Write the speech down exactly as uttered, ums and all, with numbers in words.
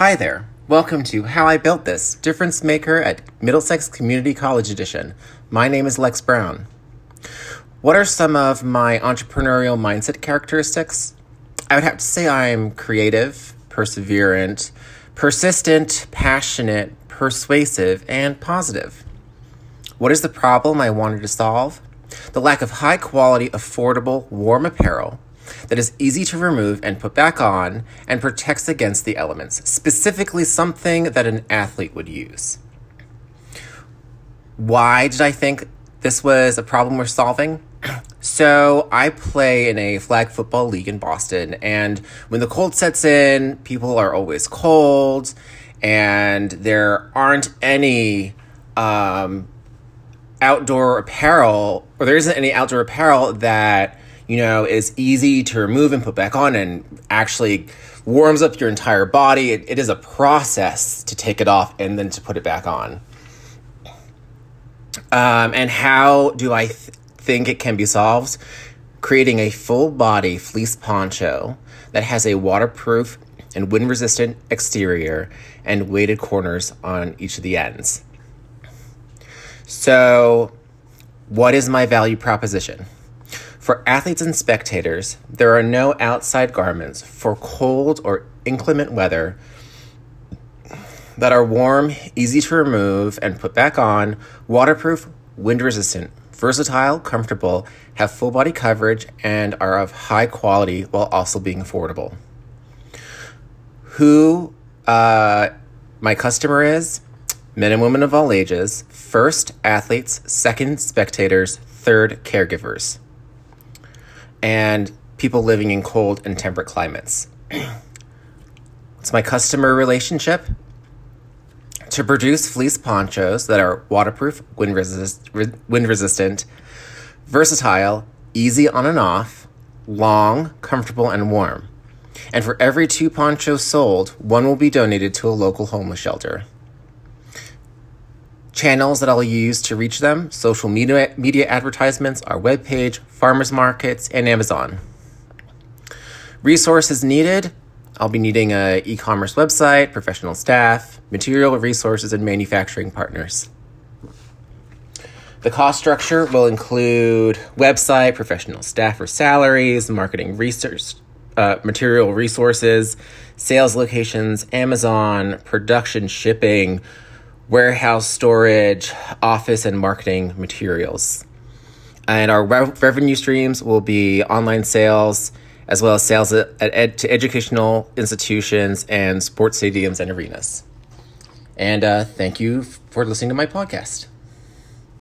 Hi there. Welcome to How I Built This, Difference Maker at Middlesex Community College Edition. My name is Lex Brown. What are some of my entrepreneurial mindset characteristics? I would have to say I'm creative, perseverant, persistent, passionate, persuasive, and positive. What is the problem I wanted to solve? The lack of high-quality, affordable, warm apparel that is easy to remove and put back on and protects against the elements, specifically something that an athlete would use. Why did I think this was a problem we're solving? So I play in a flag football league in Boston, and when the cold sets in, people are always cold, and there aren't any um, outdoor apparel, or there isn't any outdoor apparel that you know, is easy to remove and put back on and actually warms up your entire body. It, it is a process to take it off and then to put it back on. Um, and how do I th- think it can be solved? Creating a full-body fleece poncho that has a waterproof and wind-resistant exterior and weighted corners on each of the ends. So, what is my value proposition? For athletes and spectators, there are no outside garments for cold or inclement weather that are warm, easy to remove and put back on, waterproof, wind-resistant, versatile, comfortable, have full-body coverage, and are of high quality while also being affordable. Who uh, my customer is? Men and women of all ages. First, athletes. Second, spectators. Third, caregivers. And people living in cold and temperate climates. It's my customer relationship to produce fleece ponchos that are waterproof, wind resist, wind resistant, versatile, easy on and off, long, comfortable, and warm. And for every two ponchos sold, one will be donated to a local homeless shelter. Channels that I'll use to reach them, social media, media advertisements, our webpage, farmers markets, and Amazon. Resources needed. I'll be needing an e-commerce website, professional staff, material resources, and manufacturing partners. The cost structure will include website, professional staff or salaries, marketing research, uh, material resources, sales locations, Amazon, production, shipping, warehouse storage, office, and marketing materials. And our re- revenue streams will be online sales, as well as sales at ed- to educational institutions and sports stadiums and arenas. And uh, thank you for listening to my podcast.